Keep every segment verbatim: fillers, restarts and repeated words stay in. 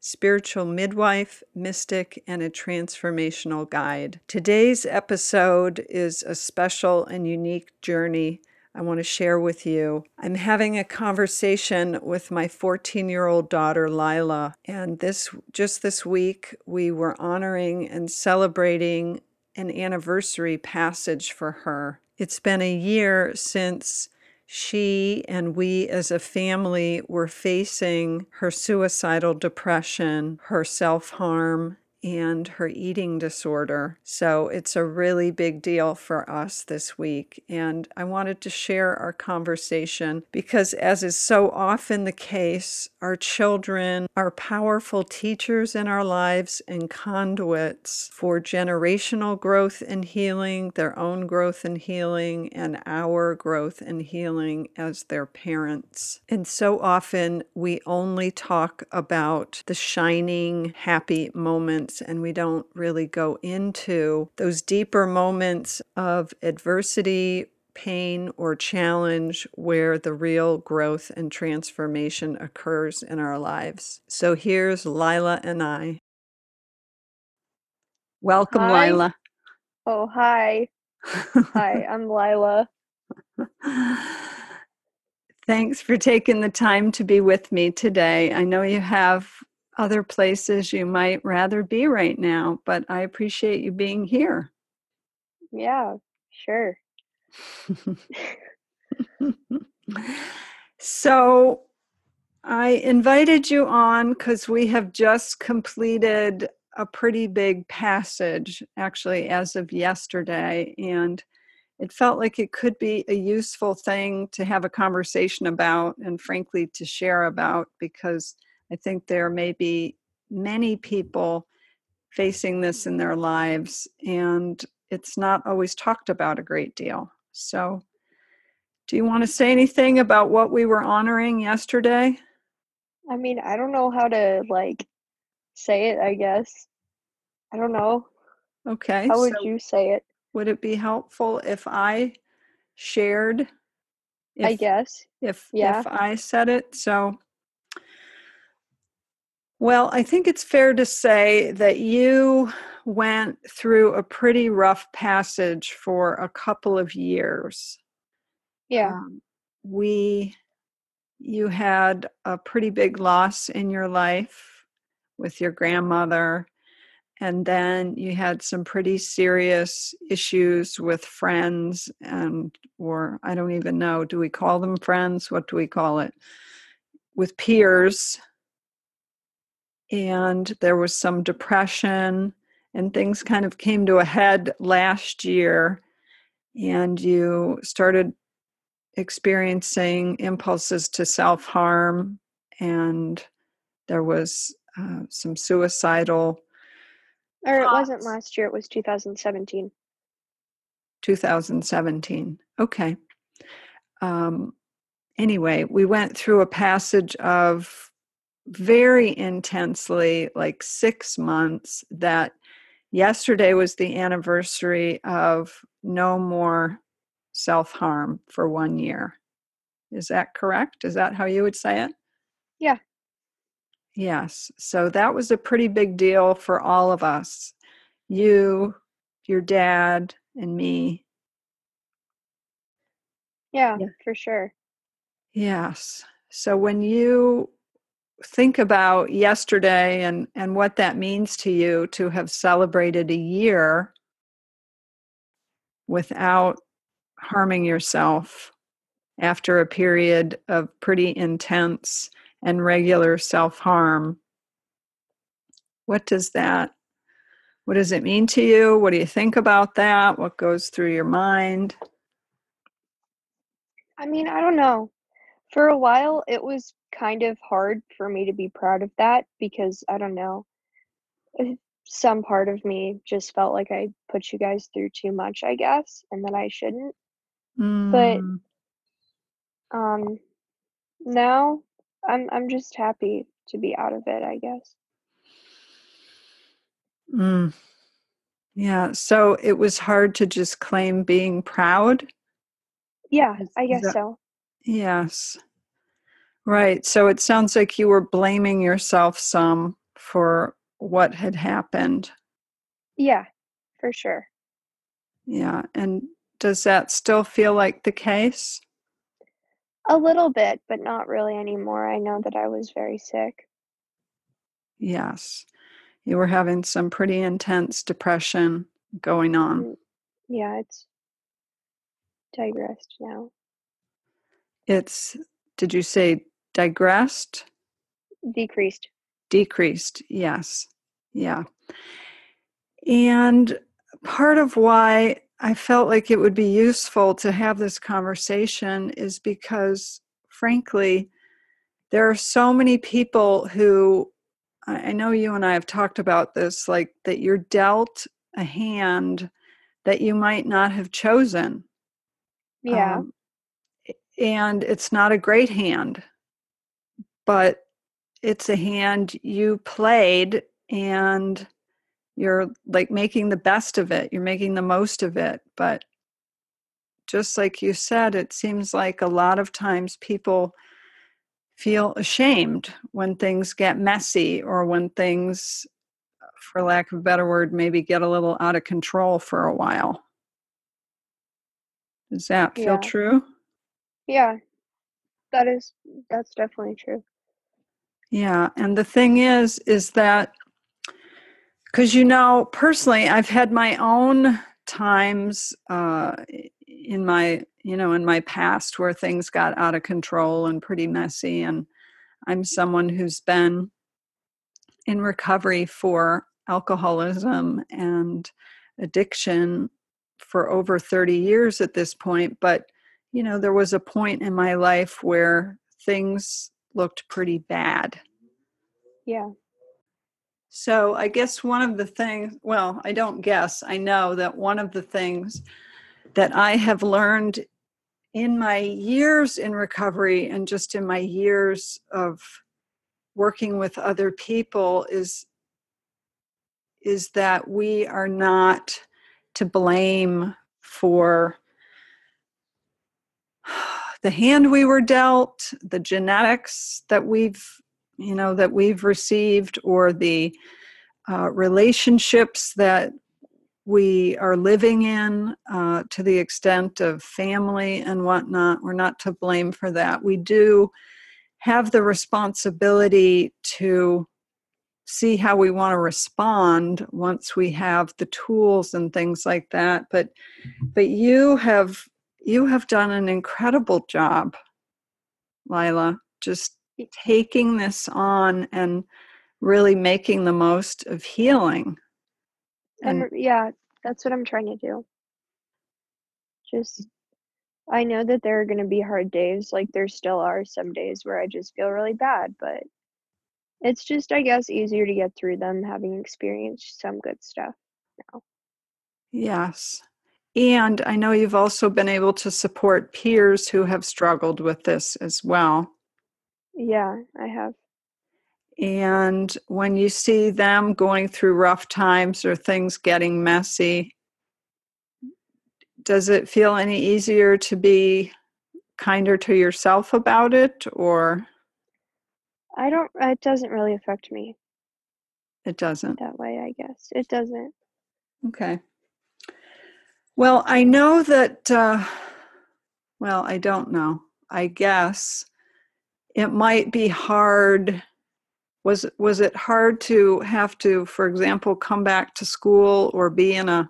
spiritual midwife, mystic, and a transformational guide. Today's episode is a special and unique journey I want to share with you. I'm having a conversation with my fourteen-year-old daughter, Lila, and this just this week we were honoring and celebrating an anniversary passage for her. It's been a year since she and we as a family were facing her suicidal depression, her self-harm, and her eating disorder. So it's a really big deal for us this week. And I wanted to share our conversation because, as is so often the case, our children are powerful teachers in our lives and conduits for generational growth and healing, their own growth and healing, and our growth and healing as their parents. And so often we only talk about the shining, happy moments, and we don't really go into those deeper moments of adversity, pain, or challenge where the real growth and transformation occurs in our lives. So here's Lila and I. Welcome, hi. Lila. Oh, hi. Hi, I'm Lila. Thanks for taking the time to be with me today. I know you have other places you might rather be right now, but I appreciate you being here. Yeah, sure. So I invited you on because we have just completed a pretty big passage, actually, as of yesterday, and it felt like it could be a useful thing to have a conversation about and, frankly, to share about, because I think there may be many people facing this in their lives, and it's not always talked about a great deal. So do you want to say anything about what we were honoring yesterday? I mean, I don't know how to, like, say it, I guess. I don't know. Okay. How would you say it? Would it be helpful if I shared? If, I guess. If, yeah. if I said it, so... Well, I think it's fair to say that you went through a pretty rough passage for a couple of years. Yeah. Um, we, you had a pretty big loss in your life with your grandmother, and then you had some pretty serious issues with friends and, or I don't even know, do we call them friends? What do we call it? With peers. And there was some depression, and things kind of came to a head last year, and you started experiencing impulses to self-harm, and there was uh, some suicidal... Or it wasn't last year, it was twenty seventeen. twenty seventeen, okay. Um, anyway, we went through a passage of... very intensely, like six months, that yesterday was the anniversary of no more self-harm for one year. Is that correct? Is that how you would say it? Yeah. Yes. So that was a pretty big deal for all of us. You, your dad, and me. Yeah, yeah. For sure. Yes. So when you... think about yesterday and, and what that means to you to have celebrated a year without harming yourself after a period of pretty intense and regular self-harm. What does that, what does it mean to you? What do you think about that? What goes through your mind? I mean, I don't know. For a while, it was kind of hard for me to be proud of that because, I don't know, some part of me just felt like I put you guys through too much, I guess, and that I shouldn't. Mm. But um, now I'm I'm just happy to be out of it, I guess. Mm. Yeah. So it was hard to just claim being proud. Yeah, I guess that, so. Yes. Right. So it sounds like you were blaming yourself some for what had happened. Yeah, for sure. Yeah. And does that still feel like the case? A little bit, but not really anymore. I know that I was very sick. Yes. You were having some pretty intense depression going on. Yeah, it's digressed now. It's, did you say digressed? Decreased. Decreased, yes. Yeah. And part of why I felt like it would be useful to have this conversation is because, frankly, there are so many people who, I know you and I have talked about this, like that you're dealt a hand that you might not have chosen. Yeah. Um, and it's not a great hand, but it's a hand you played and you're like making the best of it. You're making the most of it. But just like you said, it seems like a lot of times people feel ashamed when things get messy or when things, for lack of a better word, maybe get a little out of control for a while. Does that feel yeah. true? Yeah, that is, that's definitely true. Yeah, and the thing is, is that, because, you know, personally, I've had my own times uh, in my, you know, in my past where things got out of control and pretty messy. And I'm someone who's been in recovery for alcoholism and addiction for over thirty years at this point. But, you know, there was a point in my life where things looked pretty bad. Yeah. So I guess one of the things, well, I don't guess, I know that one of the things that I have learned in my years in recovery and just in my years of working with other people is, is that we are not to blame for the hand we were dealt, the genetics that we've, you know, that we've received, or the uh, relationships that we are living in, uh, to the extent of family and whatnot. We're not to blame for that. We do have the responsibility to see how we want to respond once we have the tools and things like that. But, but you have, you have done an incredible job, Lila, just taking this on and really making the most of healing. And, and yeah, that's what I'm trying to do. Just, I know that there are going to be hard days. Like there still are some days where I just feel really bad, but it's just, I guess, easier to get through them having experienced some good stuff now. Yes. And I know you've also been able to support peers who have struggled with this as well. Yeah, I have. And when you see them going through rough times or things getting messy, does it feel any easier to be kinder to yourself about it, or? I don't, it doesn't really affect me. It doesn't? That way, I guess. It doesn't. Okay. Well, I know that, uh, well, I don't know. I guess it might be hard. Was was it hard to have to, for example, come back to school or be in a,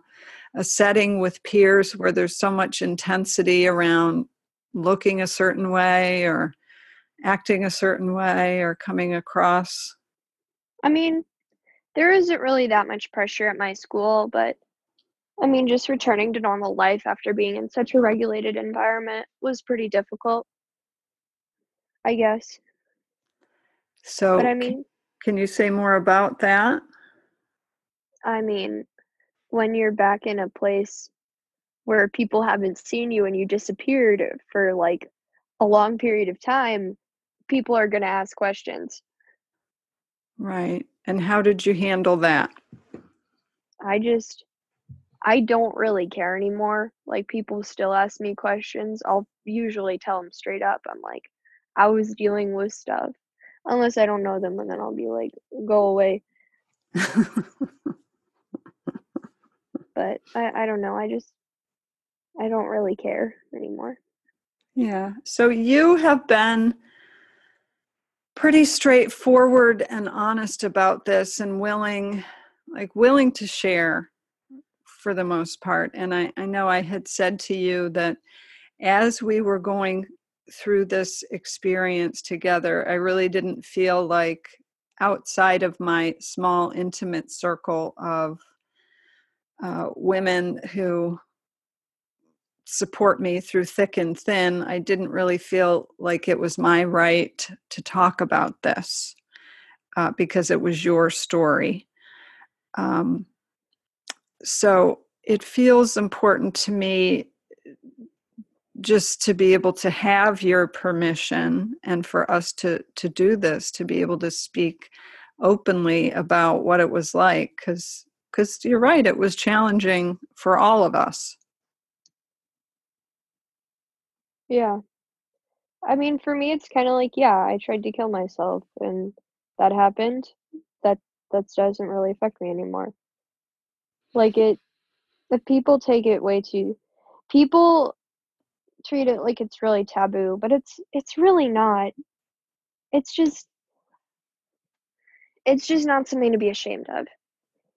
a setting with peers where there's so much intensity around looking a certain way or acting a certain way or coming across? I mean, there isn't really that much pressure at my school, but I mean, just returning to normal life after being in such a regulated environment was pretty difficult, I guess. So, but I mean, can you say more about that? I mean, when you're back in a place where people haven't seen you and you disappeared for like a long period of time, people are going to ask questions. Right. And how did you handle that? I just, I don't really care anymore. Like, people still ask me questions. I'll usually tell them straight up. I'm like, I was dealing with stuff. Unless I don't know them, and then I'll be like, go away. But I, I don't know. I just, I don't really care anymore. Yeah. So you have been pretty straightforward and honest about this, and willing, like willing to share for the most part. And I, I know I had said to you that as we were going through this experience together, I really didn't feel like, outside of my small intimate circle of uh, women who support me through thick and thin, I didn't really feel like it was my right to talk about this uh, because it was your story. Um, so it feels important to me just to be able to have your permission and for us to, to do this, to be able to speak openly about what it was like, because because you're right, it was challenging for all of us. Yeah. I mean, for me, it's kind of like, yeah, I tried to kill myself and that happened. That that doesn't really affect me anymore. Like, it, the people take it way too, people treat it like it's really taboo, but it's, it's really not. It's just, it's just not something to be ashamed of,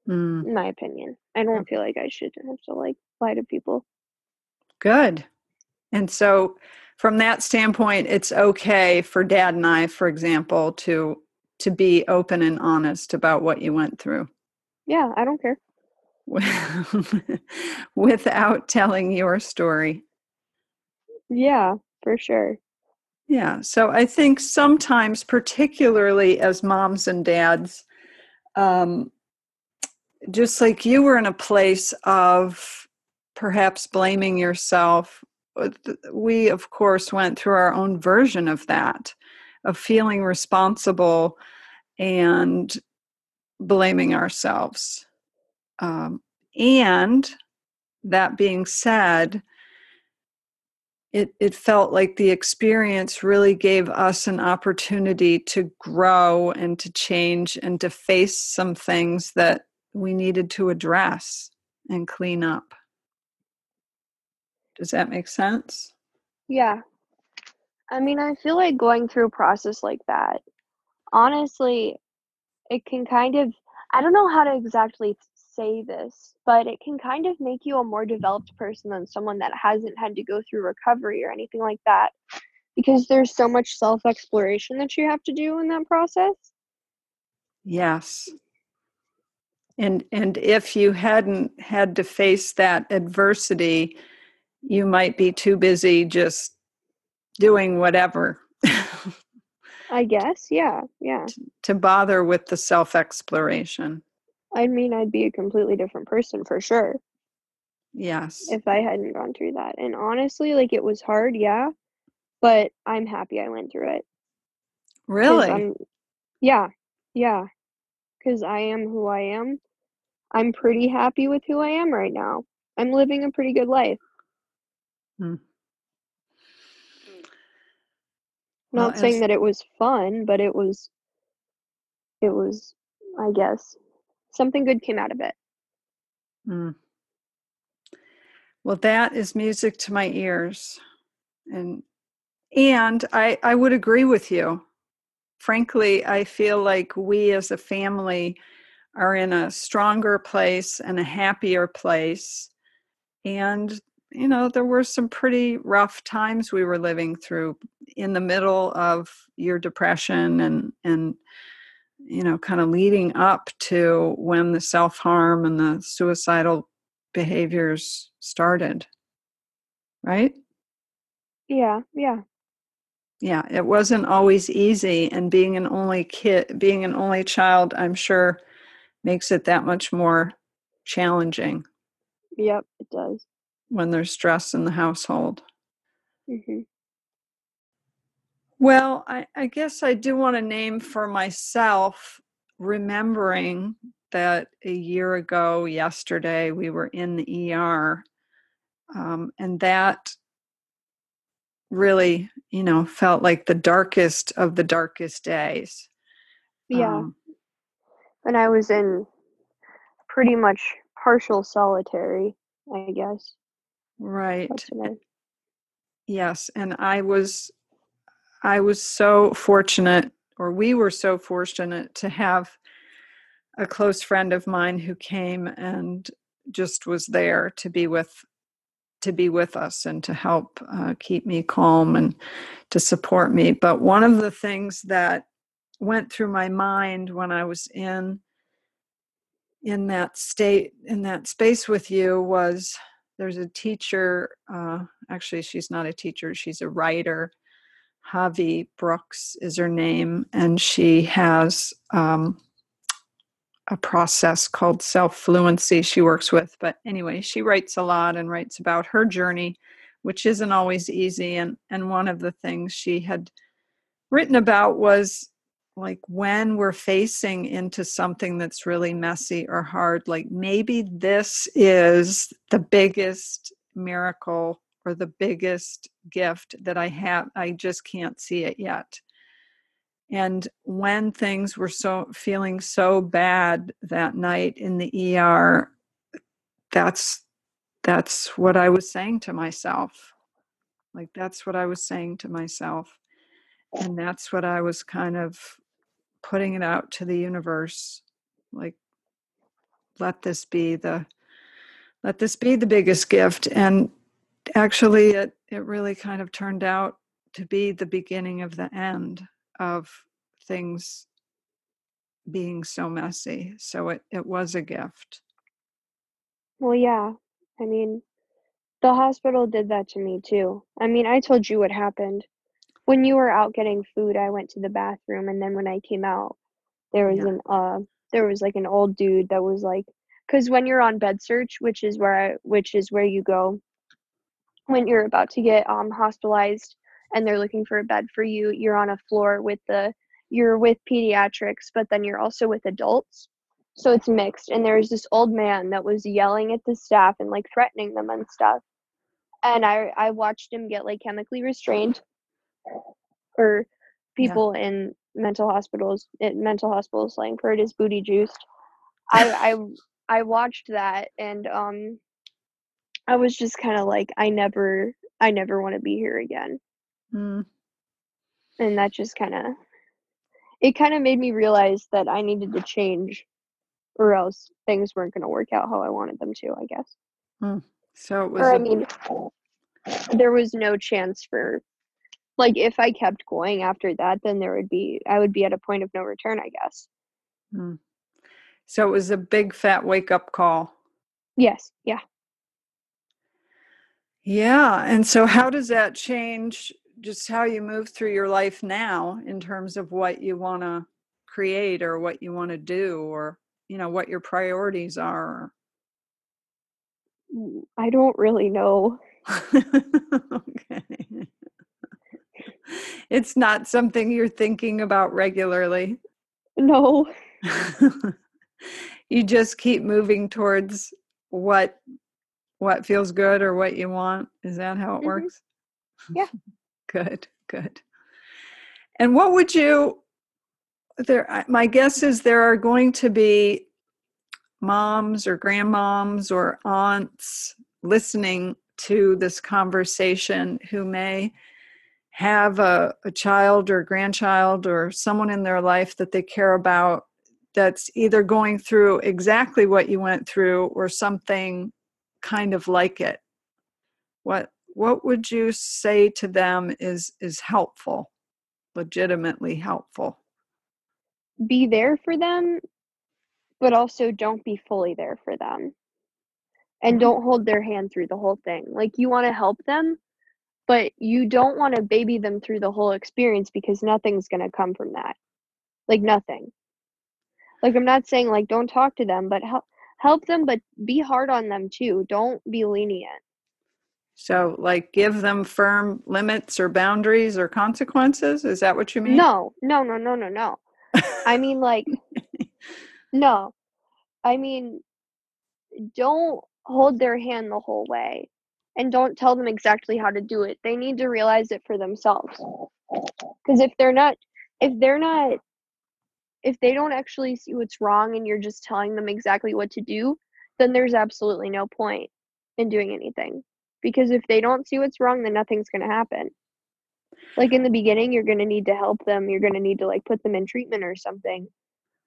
mm. in my opinion. I don't feel like I should have to like lie to people. Good. And so from that standpoint, it's okay for Dad and I, for example, to to be open and honest about what you went through. Yeah, I don't care. Without telling your story. Yeah, for sure. Yeah. So I think sometimes, particularly as moms and dads, um, just like you were in a place of perhaps blaming yourself, we, of course, went through our own version of that, of feeling responsible and blaming ourselves. Um, and that being said, it, it felt like the experience really gave us an opportunity to grow and to change and to face some things that we needed to address and clean up. Does that make sense? Yeah. I mean, I feel like going through a process like that, honestly, it can kind of, I don't know how to exactly say this, but it can kind of make you a more developed person than someone that hasn't had to go through recovery or anything like that, because there's so much self-exploration that you have to do in that process. Yes. And and if you hadn't had to face that adversity, you might be too busy just doing whatever. I guess, yeah, yeah. T- to bother with the self-exploration. I mean, I'd be a completely different person for sure. Yes. If I hadn't gone through that. And honestly, like, it was hard, yeah, but I'm happy I went through it. Really? Yeah, yeah. Because I am who I am. I'm pretty happy with who I am right now. I'm living a pretty good life. Hmm. Not well, saying that it was fun, but it was, it was, I guess, something good came out of it. Hmm. Well, that is music to my ears. And, and I, I would agree with you. Frankly, I feel like we as a family are in a stronger place and a happier place. And you know, there were some pretty rough times we were living through in the middle of your depression and, and you know, kind of leading up to when the self-harm and the suicidal behaviors started, right? Yeah, yeah. Yeah, it wasn't always easy, and being an only kid, being an only child, I'm sure makes it that much more challenging. Yep, it does. When there's stress in the household. Mm-hmm. Well, I, I guess I do want to name for myself, remembering that a year ago yesterday we were in the E R, um, and that really, you know, felt like the darkest of the darkest days. Yeah. Um, and I was in pretty much partial solitary, I guess. Right. Yes. And I was... I was so fortunate, or we were so fortunate, to have a close friend of mine who came and just was there to be with, to be with us and to help uh, keep me calm and to support me. But one of the things that went through my mind when I was in, in that state, in that space with you was, there's a teacher, uh, actually she's not a teacher, she's a writer, Javi Brooks is her name, and she has um, a process called self-fluency she works with. But anyway, she writes a lot and writes about her journey, which isn't always easy. And, and one of the things she had written about was, like, when we're facing into something that's really messy or hard, like maybe this is the biggest miracle or the biggest gift that I have, I just can't see it yet. And when things were so feeling so bad that night in the E R, that's that's what I was saying to myself. Like that's what I was saying to myself. And that's what I was kind of putting it out to the universe. Like, let this be the let this be the biggest gift. And actually, it, it really kind of turned out to be the beginning of the end of things being so messy. So it, it was a gift. Well, yeah. I mean, the hospital did that to me too. I mean, I told you what happened. When you were out getting food, I went to the bathroom, and then when I came out, there was yeah. an uh, there was like an old dude that was like, because when you're on bed search, which is where I, which is where you go when you're about to get um, hospitalized and they're looking for a bed for you, you're on a floor with the, you're with pediatrics, but then you're also with adults. So it's mixed. And there was this old man that was yelling at the staff and like threatening them and stuff. And I, I watched him get like chemically restrained, or people yeah. in mental hospitals, in mental hospital slang for it is booty juiced. I, I, I watched that. And, um, I was just kind of like, I never, I never want to be here again. Mm. And that just kind of, it kind of made me realize that I needed to change, or else things weren't going to work out how I wanted them to, I guess. Mm. So it was, or, a- I mean, there was no chance for, like, if I kept going after that, then there would be, I would be at a point of no return, I guess. Mm. So it was a big fat wake up call. Yes. Yeah. Yeah. And so how does that change just how you move through your life now in terms of what you want to create or what you want to do, or, you know, what your priorities are? I don't really know. Okay. It's not something you're thinking about regularly. No. You just keep moving towards what What feels good or what you want. Is that how it mm-hmm. works? Yeah. Good, good. And what would you, there? my guess is there are going to be moms or grandmoms or aunts listening to this conversation who may have a, a child or grandchild or someone in their life that they care about that's either going through exactly what you went through or something kind of like it. What what would you say to them is is helpful, legitimately helpful? Be there for them, but also don't be fully there for them. And don't hold their hand through the whole thing. Like, you want to help them, but you don't want to baby them through the whole experience, because nothing's going to come from that. Like, nothing. Like, I'm not saying, like, don't talk to them, but help. help them, but be hard on them too. Don't be lenient. So like give them firm limits or boundaries or consequences? Is that what you mean? No, no, no, no, no, no. I mean, like, no, I mean, don't hold their hand the whole way and don't tell them exactly how to do it. They need to realize it for themselves. Because if they're not, if they're not, if they don't actually see what's wrong and you're just telling them exactly what to do, then there's absolutely no point in doing anything. Because if they don't see what's wrong, then nothing's going to happen. Like in the beginning, you're going to need to help them. You're going to need to like put them in treatment or something.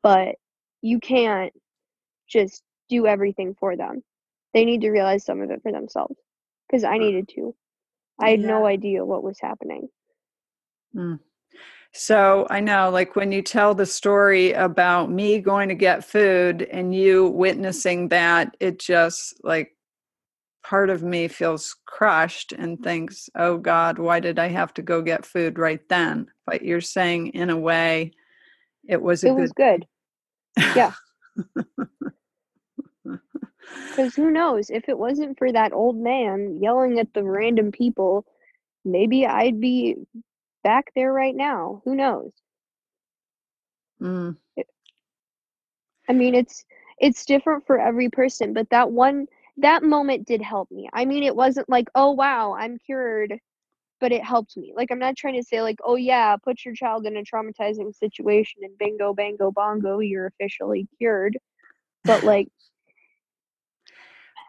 But you can't just do everything for them. They need to realize some of it for themselves. Because I needed to. I had yeah. no idea what was happening. Mm. So I know, like when you tell the story about me going to get food and you witnessing that, it just like part of me feels crushed and thinks, oh God, why did I have to go get food right then? But you're saying in a way, it was a it good. It was good. Yeah. Because who knows, if it wasn't for that old man yelling at the random people, maybe I'd be back there right now. Who knows? Mm. It, I mean, it's it's different for every person, but that one, that moment did help me. I mean, it wasn't like, oh, wow, I'm cured, but it helped me. Like, I'm not trying to say like, oh, yeah, put your child in a traumatizing situation and bingo, bango, bongo, you're officially cured. But like,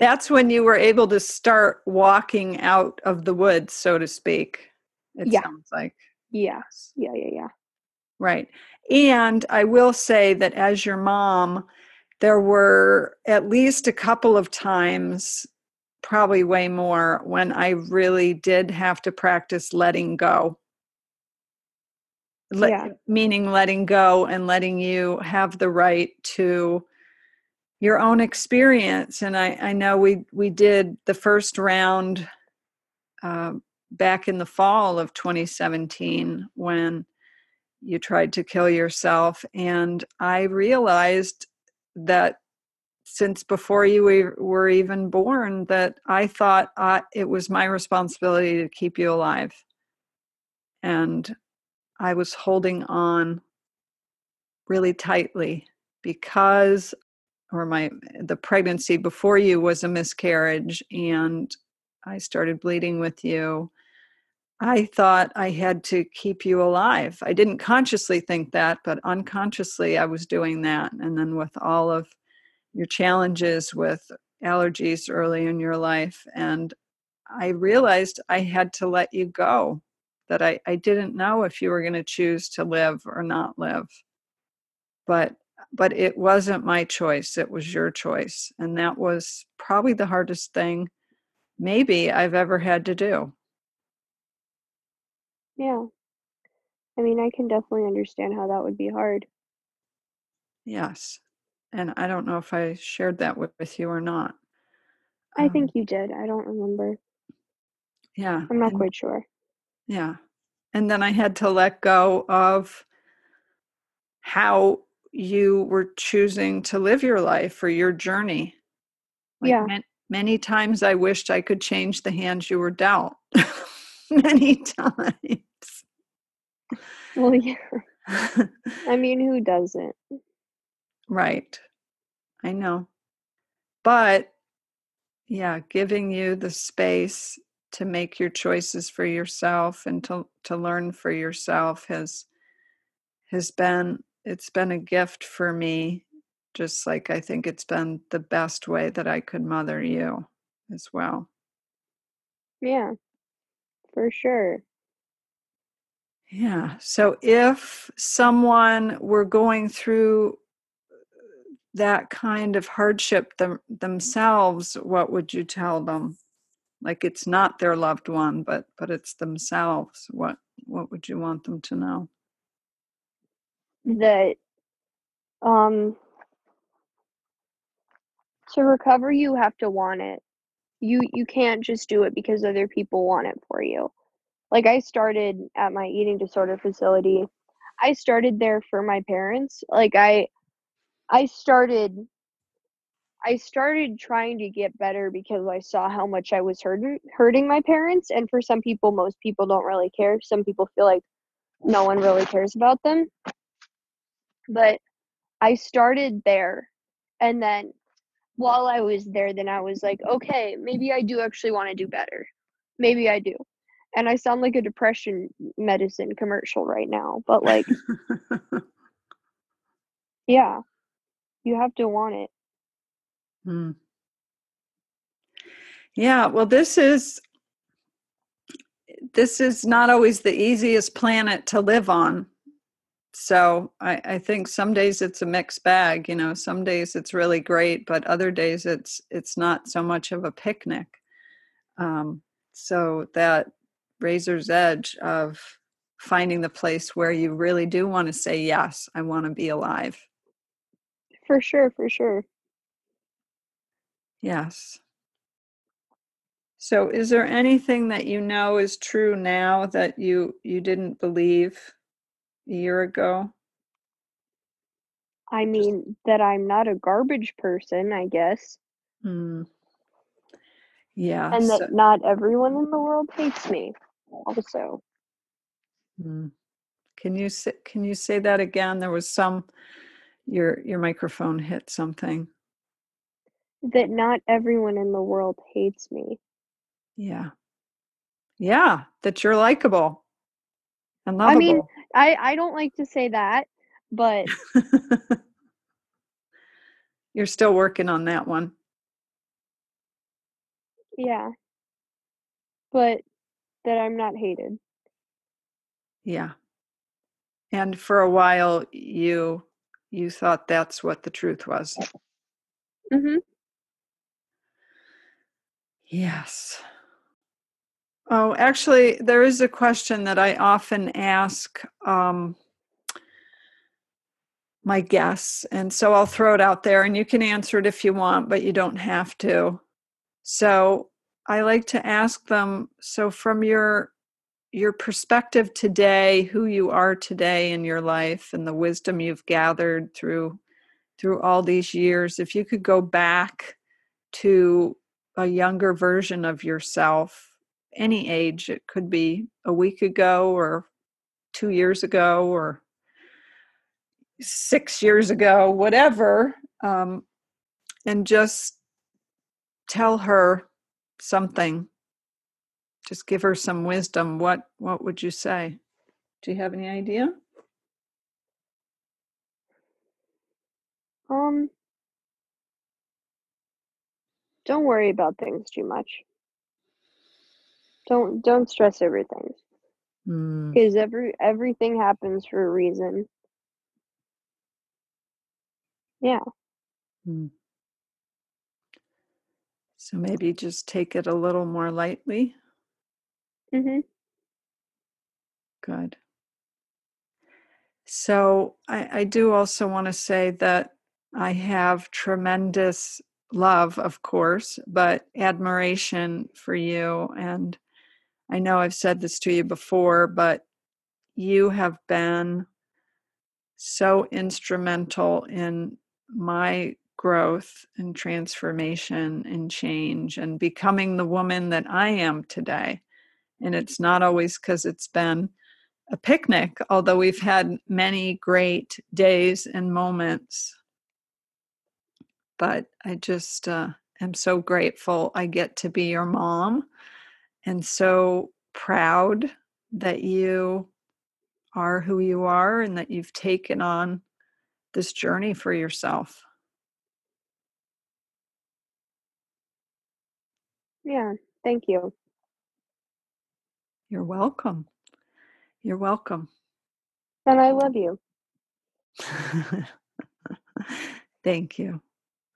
that's when you were able to start walking out of the woods, so to speak. It yeah. sounds like. Yeah. Yeah, yeah, yeah. Right. And I will say that as your mom, there were at least a couple of times, probably way more, when I really did have to practice letting go. Let, yeah. Meaning letting go and letting you have the right to your own experience. And I, I know we, we did the first round uh, back in the fall of twenty seventeen when you tried to kill yourself. And I realized that since before you were even born, that I thought uh, it was my responsibility to keep you alive. And I was holding on really tightly because or my the pregnancy before you was a miscarriage and I started bleeding with you. I thought I had to keep you alive. I didn't consciously think that, but unconsciously I was doing that. And then with all of your challenges with allergies early in your life, and I realized I had to let you go, that I, I didn't know if you were going to choose to live or not live. But But it wasn't my choice. It was your choice. And that was probably the hardest thing maybe I've ever had to do. Yeah. I mean, I can definitely understand how that would be hard. Yes. And I don't know if I shared that with, with you or not. I um, think you did. I don't remember. Yeah. I'm not and, quite sure. Yeah. And then I had to let go of how you were choosing to live your life or your journey. Like yeah. Man, many times I wished I could change the hands you were dealt. Many times. Well, yeah. I mean, who doesn't? Right. I know. But yeah, giving you the space to make your choices for yourself and to, to learn for yourself has has been It's been a gift for me, just like I think it's been the best way that I could mother you as well. Yeah, for sure. Yeah. So if someone were going through that kind of hardship them, themselves, what would you tell them? Like it's not their loved one, but but it's themselves. What what would you want them to know? That um to recover you have to want it. You you can't just do it because other people want it for you. Like I started at my eating disorder facility. I started there for my parents. Like I I started I started trying to get better because I saw how much I was hurting, hurting my parents. And for some people, most people don't really care. Some people feel like no one really cares about them. But I started there. And then while I was there, then I was like, okay, maybe I do actually want to do better. Maybe I do. And I sound like a depression medicine commercial right now. But like, yeah, you have to want it. Hmm. Yeah, well, this is this is not always the easiest planet to live on. So I, I think some days it's a mixed bag, you know, some days it's really great, but other days it's it's not so much of a picnic. Um, so that razor's edge of finding the place where you really do want to say, yes, I want to be alive. For sure, for sure. Yes. So is there anything that you know is true now that you, you didn't believe a year ago? I mean, that I'm not a garbage person, I guess. Mm. Yeah. And so, that not everyone in the world hates me also. Mm. Can you say, can you say that again? There was some, your your microphone hit something. That not everyone in the world hates me. Yeah. Yeah, that you're likable and lovable. I mean, I, I don't like to say that, but. You're still working on that one. Yeah. But that I'm not hated. Yeah. And for a while, you you thought that's what the truth was. Mm-hmm. Yes. Oh, actually, there is a question that I often ask um, my guests, and so I'll throw it out there, and you can answer it if you want, but you don't have to. So I like to ask them, so from your your perspective today, who you are today in your life and the wisdom you've gathered through through all these years, if you could go back to a younger version of yourself, any age, it could be a week ago or two years ago or six years ago, whatever, um, and just tell her something. Just give her some wisdom. What what would you say? Do you have any idea? Um. Don't worry about things too much. Don't don't stress over things. Mm. Because every everything happens for a reason. Yeah. Mm. So maybe just take it a little more lightly. Mm-hmm. Good. So I, I do also want to say that I have tremendous love, of course, but admiration for you. And I know I've said this to you before, but you have been so instrumental in my growth and transformation and change and becoming the woman that I am today. And it's not always because it's been a picnic, although we've had many great days and moments. But I just uh, am so grateful I get to be your mom and so proud that you are who you are and that you've taken on this journey for yourself. Yeah, thank you. You're welcome. You're welcome. And I love you. Thank you.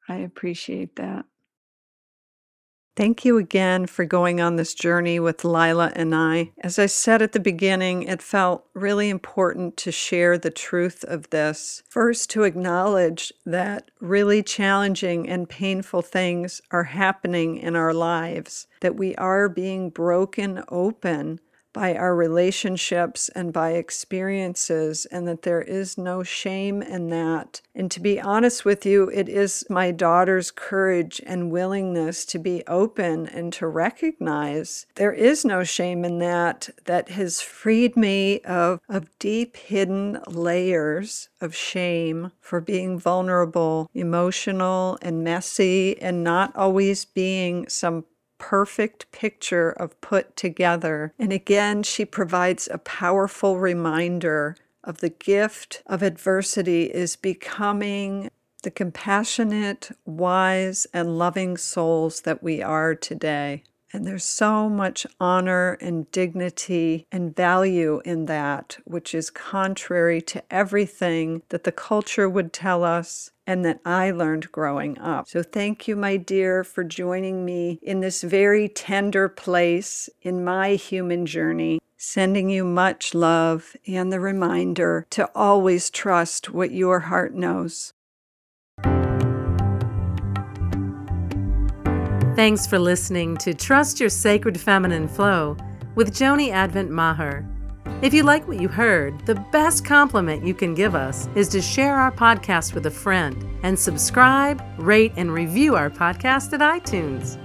I appreciate that. Thank you again for going on this journey with Lila and I. As I said at the beginning, it felt really important to share the truth of this. First, to acknowledge that really challenging and painful things are happening in our lives, that we are being broken open by our relationships and by experiences, and that there is no shame in that. And to be honest with you, it is my daughter's courage and willingness to be open and to recognize there is no shame in that that has freed me of, of deep hidden layers of shame for being vulnerable, emotional, and messy, and not always being some perfect picture of put together. And again, she provides a powerful reminder of the gift of adversity is becoming the compassionate, wise, and loving souls that we are today. And there's so much honor and dignity and value in that, which is contrary to everything that the culture would tell us and that I learned growing up. So thank you, my dear, for joining me in this very tender place in my human journey. Sending you much love and the reminder to always trust what your heart knows. Thanks for listening to Trust Your Sacred Feminine Flow with Joni Advent Maher. If you like what you heard, the best compliment you can give us is to share our podcast with a friend and subscribe, rate, and review our podcast at iTunes.